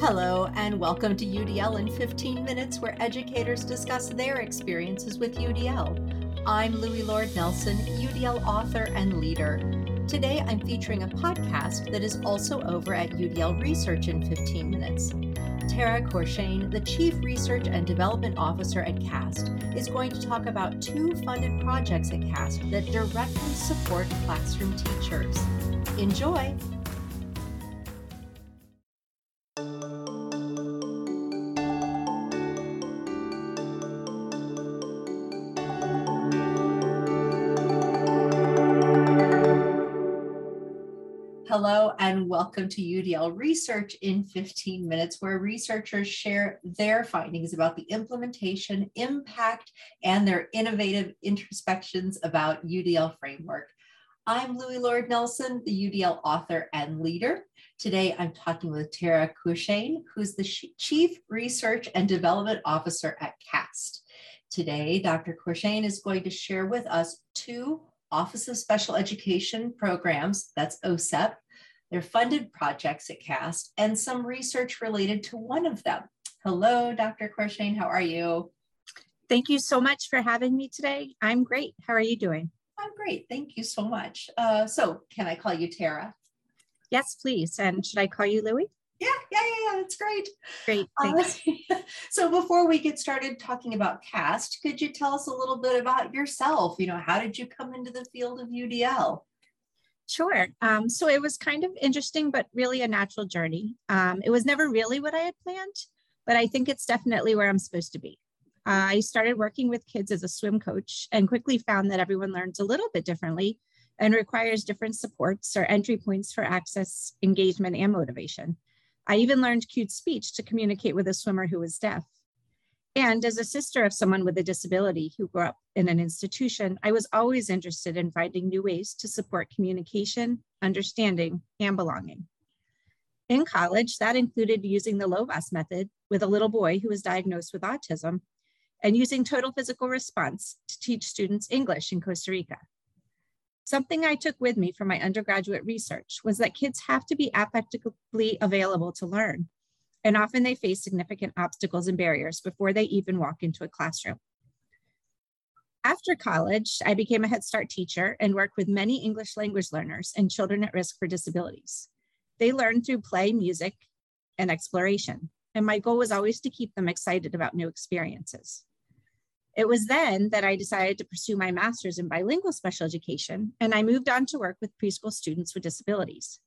Hello, and welcome to UDL in 15 Minutes, where educators discuss their experiences with UDL. I'm Louis Lord Nelson, UDL author and leader. Today, I'm featuring a podcast that is also over at UDL Research in 15 Minutes. Tara Courchaine, the Chief Research and Development Officer at CAST, is going to talk about two funded projects at CAST that directly support classroom teachers. Enjoy! Hello and welcome to UDL Research in 15 Minutes, where researchers share their findings about the implementation, impact, and their innovative introspections about UDL framework. I'm Louis Lord Nelson, the UDL author and leader. Today, I'm talking with Tara Courchaine, who's the Chief Research and Development Officer at CAST. Today, Dr. Courchaine is going to share with us two Office of Special Education programs, that's OSEP, their funded projects at CAST, and some research related to one of them. Hello, Dr. Courchaine, how are you? Thank you so much for having me today. I'm great. How are you doing? I'm great. Thank you so much. So can I call you Tara? Yes, please. And should I call you Louie? Yeah, it's great. Great, thanks. So before we get started talking about CAST, could you tell us a little bit about yourself? You know, how did you come into the field of UDL? Sure. So it was kind of interesting, but really a natural journey. It was never really what I had planned, but I think it's definitely where I'm supposed to be. I started working with kids as a swim coach and quickly found that everyone learns a little bit differently and requires different supports or entry points for access, engagement, and motivation. I even learned cued speech to communicate with a swimmer who was deaf. And as a sister of someone with a disability who grew up in an institution, I was always interested in finding new ways to support communication, understanding, and belonging. In college, that included using the Lovas method with a little boy who was diagnosed with autism and using total physical response to teach students English in Costa Rica. Something I took with me from my undergraduate research was that kids have to be affectively available to learn, and often they face significant obstacles and barriers before they even walk into a classroom. After college, I became a Head Start teacher and worked with many English language learners and children at risk for disabilities. They learn through play, music, and exploration, and my goal was always to keep them excited about new experiences. It was then that I decided to pursue my master's in bilingual special education, and I moved on to work with preschool students with disabilities.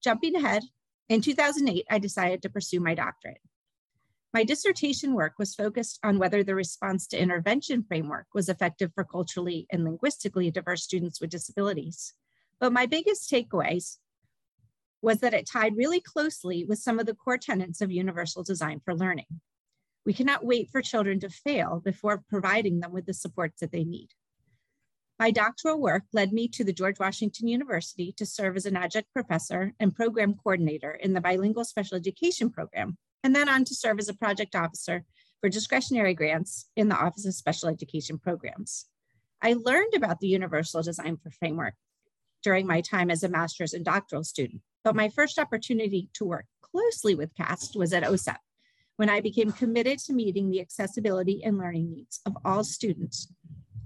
Jumping ahead, in 2008, I decided to pursue my doctorate. My dissertation work was focused on whether the response to intervention framework was effective for culturally and linguistically diverse students with disabilities. But my biggest takeaways was that it tied really closely with some of the core tenets of universal design for learning. We cannot wait for children to fail before providing them with the supports that they need. My doctoral work led me to the George Washington University to serve as an adjunct professor and program coordinator in the bilingual special education program, and then on to serve as a project officer for discretionary grants in the Office of Special Education Programs. I learned about the Universal Design for Framework during my time as a master's and doctoral student, but my first opportunity to work closely with CAST was at OSEP, when I became committed to meeting the accessibility and learning needs of all students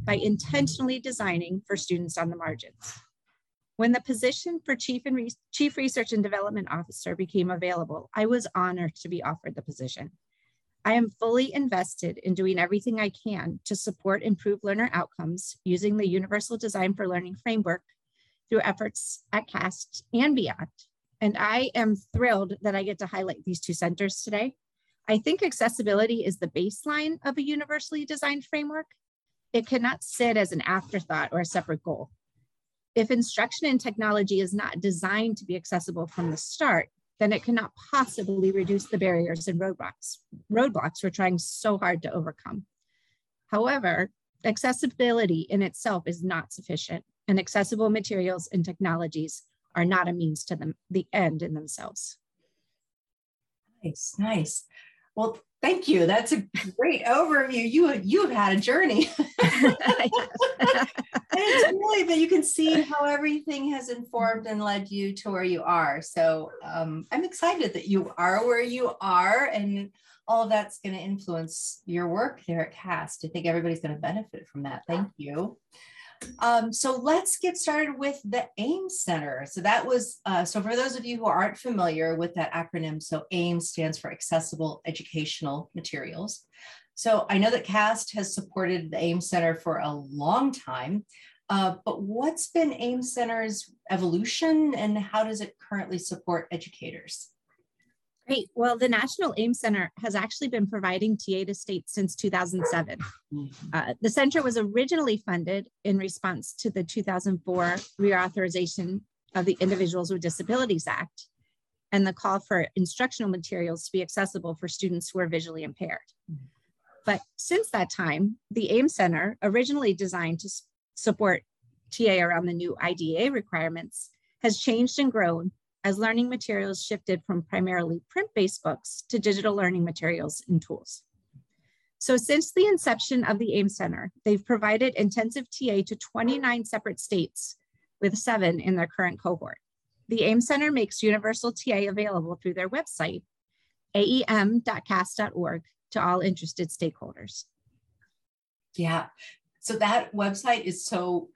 by intentionally designing for students on the margins. When the position for Chief Research and Development Officer became available, I was honored to be offered the position. I am fully invested in doing everything I can to support improved learner outcomes using the Universal Design for Learning framework through efforts at CAST and beyond. And I am thrilled that I get to highlight these two centers today. I think accessibility is the baseline of a universally designed framework. It cannot sit as an afterthought or a separate goal. If instruction and technology is not designed to be accessible from the start, then it cannot possibly reduce the barriers and roadblocks we're trying so hard to overcome. However, accessibility in itself is not sufficient, and accessible materials and technologies are not a means to the end in themselves. Nice. Well, thank you. That's a great overview. You've had a journey. And it's Exactly, but you can see how everything has informed and led you to where you are. So I'm excited that you are where you are, and all of that's going to influence your work there at CAST. I think everybody's going to benefit from that. Thank you. So let's get started with the AIM Center. So that was, so for those of you who aren't familiar with that acronym, so AIM stands for Accessible Educational Materials. So I know that CAST has supported the AIM Center for a long time, but what's been AIM Center's evolution and how does it currently support educators? Great. Well, the National AIM Center has actually been providing TA to states since 2007. The center was originally funded in response to the 2004 reauthorization of the Individuals with Disabilities Act and the call for instructional materials to be accessible for students who are visually impaired. But since that time, the AIM Center, originally designed to support TA around the new IDEA requirements, has changed and grown as learning materials shifted from primarily print-based books to digital learning materials and tools. So since the inception of the AIM Center, they've provided intensive TA to 29 separate states, with 7 in their current cohort. The AIM Center makes universal TA available through their website, aem.cast.org, to all interested stakeholders. Yeah, so that website is so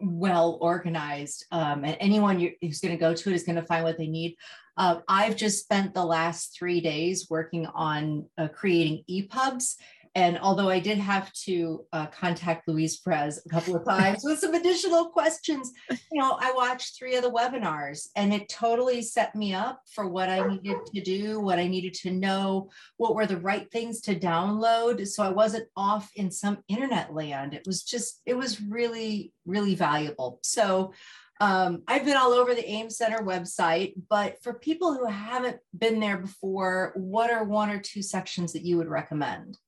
well organized, and anyone who's going to go to it is going to find what they need. I've just spent the last 3 days working on creating EPUBs, and although I did have to contact Louise Perez a couple of times with some additional questions, you know, I watched 3 of the webinars, and it totally set me up for what I needed to do, what I needed to know, what were the right things to download, so I wasn't off in some internet land. It was just, it was really, really valuable. So I've been all over the AIM Center website, but for people who haven't been there before, what are 1 or 2 sections that you would recommend?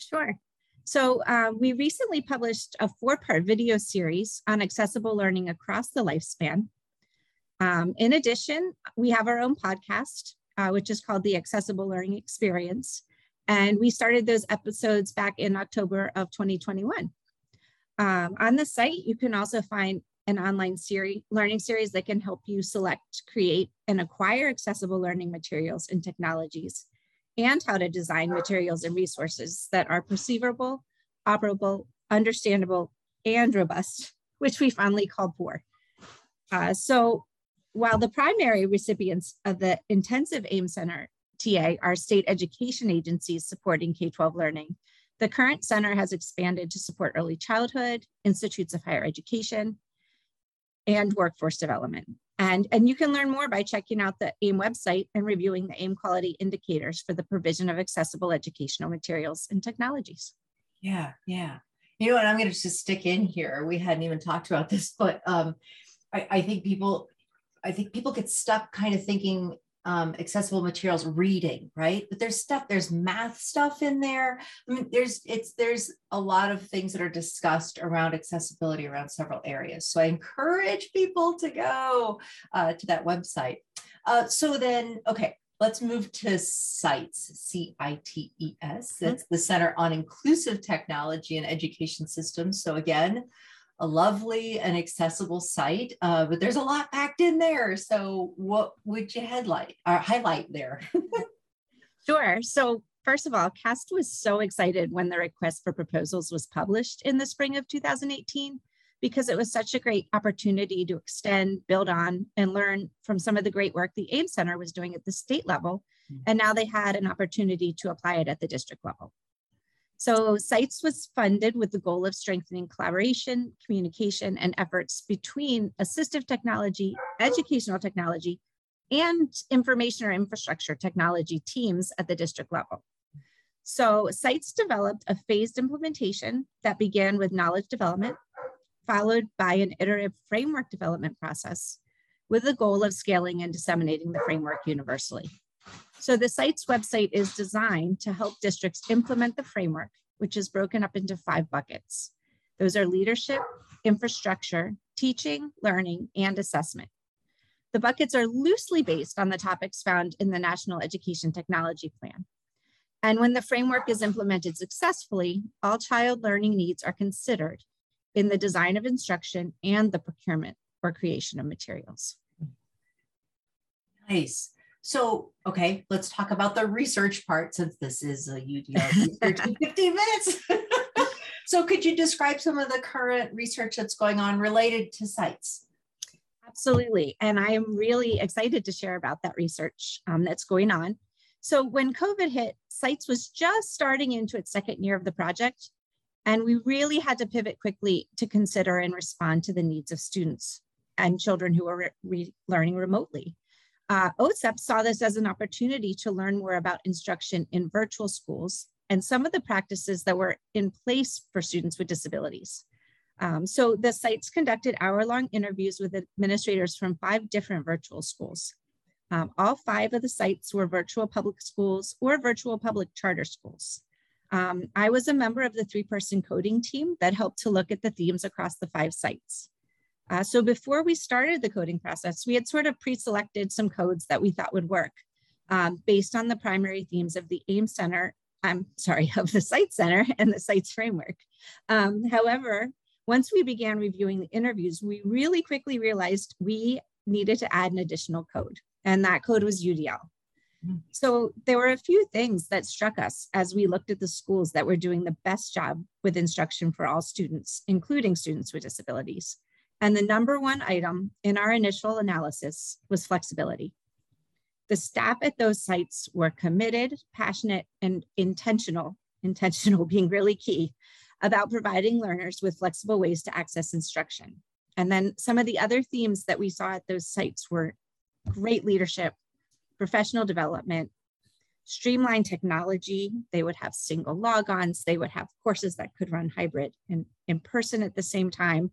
Sure. So we recently published a 4-part video series on accessible learning across the lifespan. In addition, we have our own podcast, which is called the Accessible Learning Experience. And we started those episodes back in October of 2021. On the site, you can also find an online learning series that can help you select, create, and acquire accessible learning materials and technologies, and how to design materials and resources that are perceivable, operable, understandable, and robust, which we fondly call POOR. So while the primary recipients of the intensive AIM Center TA are state education agencies supporting K-12 learning, the current center has expanded to support early childhood, institutes of higher education, and workforce development. And you can learn more by checking out the AIM website and reviewing the AIM quality indicators for the provision of accessible educational materials and technologies. Yeah, yeah. You know what, I'm going to just stick in here. We hadn't even talked about this, but I think people get stuck kind of thinking accessible materials reading, right? But there's stuff, there's math stuff in there. I mean, there's a lot of things that are discussed around accessibility around several areas. So I encourage people to go to that website. So then, okay, let's move to CITES, C-I-T-E-S. That's the Center on Inclusive Technology and Education Systems. So again, a lovely and accessible site, but there's a lot packed in there. So what would you highlight there? Sure. So first of all, CAST was so excited when the request for proposals was published in the spring of 2018, because it was such a great opportunity to extend, build on, and learn from some of the great work the AIM Center was doing at the state level. And now they had an opportunity to apply it at the district level. So CITES was funded with the goal of strengthening collaboration, communication, and efforts between assistive technology, educational technology, and information or infrastructure technology teams at the district level. So CITES developed a phased implementation that began with knowledge development, followed by an iterative framework development process with the goal of scaling and disseminating the framework universally. So the CITES website is designed to help districts implement the framework, which is broken up into 5 buckets. Those are leadership, infrastructure, teaching, learning, and assessment. The buckets are loosely based on the topics found in the National Education Technology Plan. And when the framework is implemented successfully, all child learning needs are considered in the design of instruction and the procurement or creation of materials. Nice. So, okay, let's talk about the research part, since this is a UDL research in 15 minutes. So could you describe some of the current research that's going on related to CITES? Absolutely, and I am really excited to share about that research that's going on. So when COVID hit, CITES was just starting into its second year of the project, and we really had to pivot quickly to consider and respond to the needs of students and children who are learning remotely. OSEP saw this as an opportunity to learn more about instruction in virtual schools and some of the practices that were in place for students with disabilities. So the CITES conducted hour-long interviews with administrators from 5 different virtual schools. All 5 of the CITES were virtual public schools or virtual public charter schools. I was a member of the 3-person coding team that helped to look at the themes across the 5 CITES. So before we started the coding process, we had sort of pre-selected some codes that we thought would work based on the primary themes of the AIM Center, of the CITES Center and the CITES framework. However, once we began reviewing the interviews, we really quickly realized we needed to add an additional code, and that code was UDL. So there were a few things that struck us as we looked at the schools that were doing the best job with instruction for all students, including students with disabilities. And the number one item in our initial analysis was flexibility. The staff at those sites were committed, passionate, and intentional being really key, about providing learners with flexible ways to access instruction. And then some of the other themes that we saw at those sites were great leadership, professional development, streamlined technology. They would have single logons. They would have courses that could run hybrid and in person at the same time.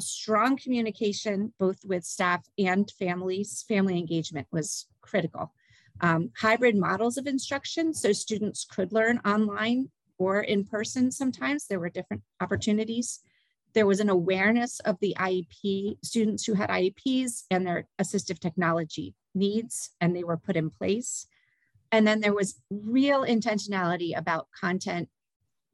Strong communication, both with staff and families. Family engagement was critical. Hybrid models of instruction, so students could learn online or in person sometimes. There were different opportunities. There was an awareness of the IEP, students who had IEPs and their assistive technology needs, and they were put in place. And then there was real intentionality about content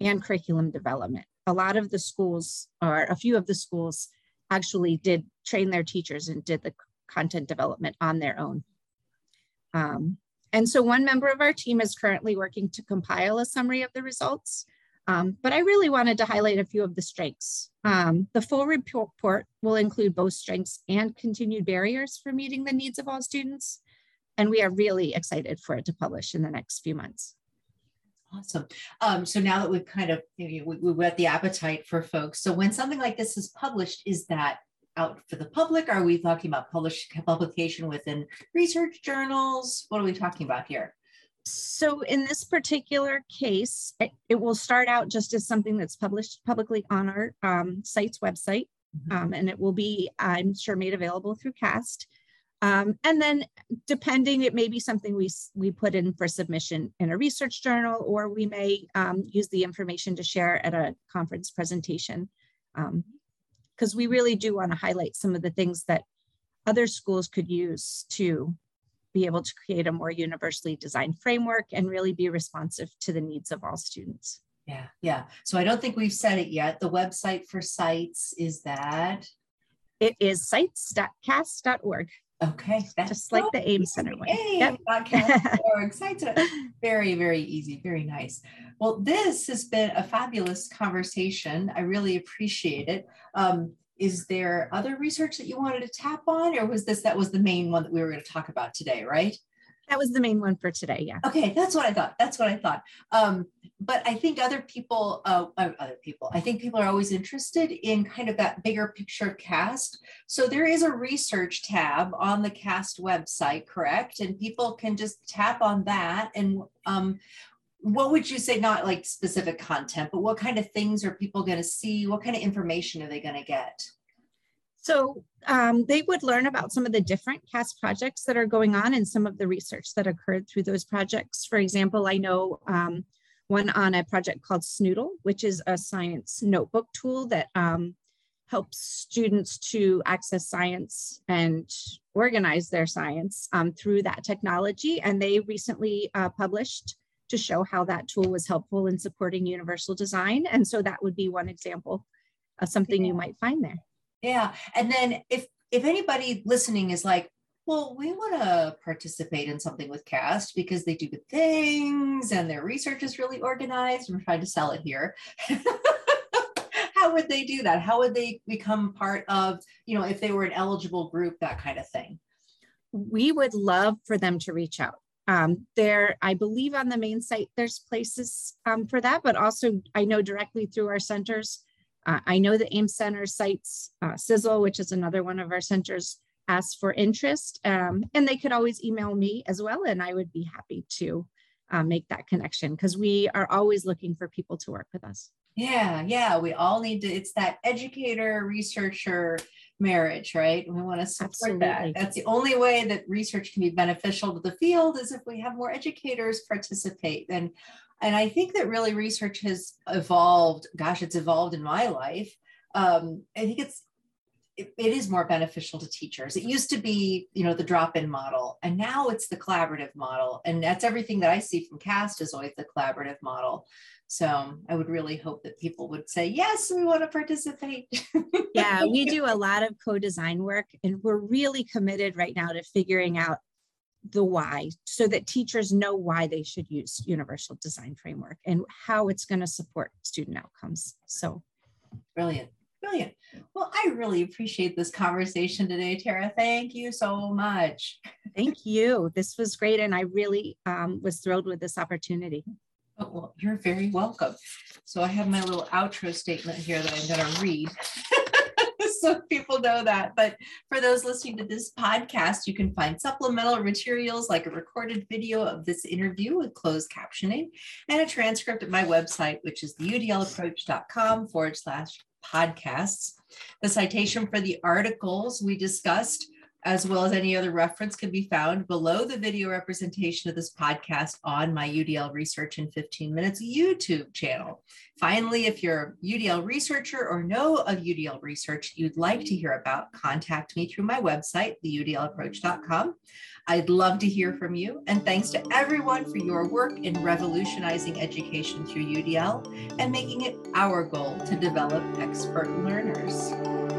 and curriculum development. A lot of the schools, or a few of the schools, actually did train their teachers and did the content development on their own. And so one member of our team is currently working to compile a summary of the results, but I really wanted to highlight a few of the strengths. The full report will include both strengths and continued barriers for meeting the needs of all students, and we are really excited for it to publish in the next few months. Awesome. So now that we've kind of, we've whet the appetite for folks. So when something like this is published, is that out for the public? Are we talking about publication within research journals? What are we talking about here? So in this particular case, it will start out just as something that's published publicly on our CITES website, and it will be, I'm sure, made available through CAST. And then depending, it may be something we put in for submission in a research journal, or we may use the information to share at a conference presentation. Because we really do want to highlight some of the things that other schools could use to be able to create a more universally designed framework and really be responsive to the needs of all students. Yeah, yeah. So I don't think we've said it yet. The website for CITES is that? It is cites.cast.org. Okay, that's just like the AIM Center one. Yep. Very, very easy, very nice. Well, this has been a fabulous conversation. I really appreciate it. Is there other research that you wanted to tap on, or was this that was the main one that we were going to talk about today, right? That was the main one for today, yeah. Okay, that's what I thought. That's what I thought. But I think I think people are always interested in kind of that bigger picture of CAST. So there is a research tab on the CAST website, correct? And people can just tap on that. And what would you say, not like specific content, but what kind of things are people going to see? What kind of information are they going to get? So they would learn about some of the different CAST projects that are going on and some of the research that occurred through those projects. For example, I know one on a project called Snoodle, which is a science notebook tool that helps students to access science and organize their science through that technology. And they recently published to show how that tool was helpful in supporting universal design. And so that would be one example. of something you might find there. Yeah. And then if anybody listening is like, well, we want to participate in something with CAST because they do good things and their research is really organized, and we're trying to sell it here. How would they do that? How would they become part of, you know, if they were an eligible group, that kind of thing? We would love for them to reach out. There, I believe on the main site, there's places for that, but also I know directly through our centers. I know the AIM Center, CITES, CISL, which is another one of our centers, asks for interest, and they could always email me as well, and I would be happy to make that connection because we are always looking for people to work with us. Yeah, yeah, we all need to, it's that educator, researcher marriage, right? We want to support that. That's the only way that research can be beneficial to the field is if we have more educators participate. And I think that really research has evolved, gosh, it's evolved in my life. I think it is more beneficial to teachers. It used to be, you know, the drop-in model, and now it's the collaborative model. And that's everything that I see from CAST is always the collaborative model. So I would really hope that people would say, yes, we want to participate. Yeah, we do a lot of co-design work, and we're really committed right now to figuring out the why so that teachers know why they should use Universal Design Framework and how it's going to support student outcomes. So brilliant. Brilliant. Well, I really appreciate this conversation today, Tara. Thank you so much. Thank you. This was great. And I really was thrilled with this opportunity. Oh, well, you're very welcome. So I have my little outro statement here that I'm going to read so people know that. But for those listening to this podcast, you can find supplemental materials like a recorded video of this interview with closed captioning and a transcript at my website, which is theudlapproach.com/podcasts. The citation for the articles we discussed, as well as any other reference, can be found below the video representation of this podcast on my UDL Research in 15 Minutes YouTube channel. Finally, if you're a UDL researcher or know of UDL research you'd like to hear about, contact me through my website, theudlapproach.com. I'd love to hear from you. And thanks to everyone for your work in revolutionizing education through UDL and making it our goal to develop expert learners.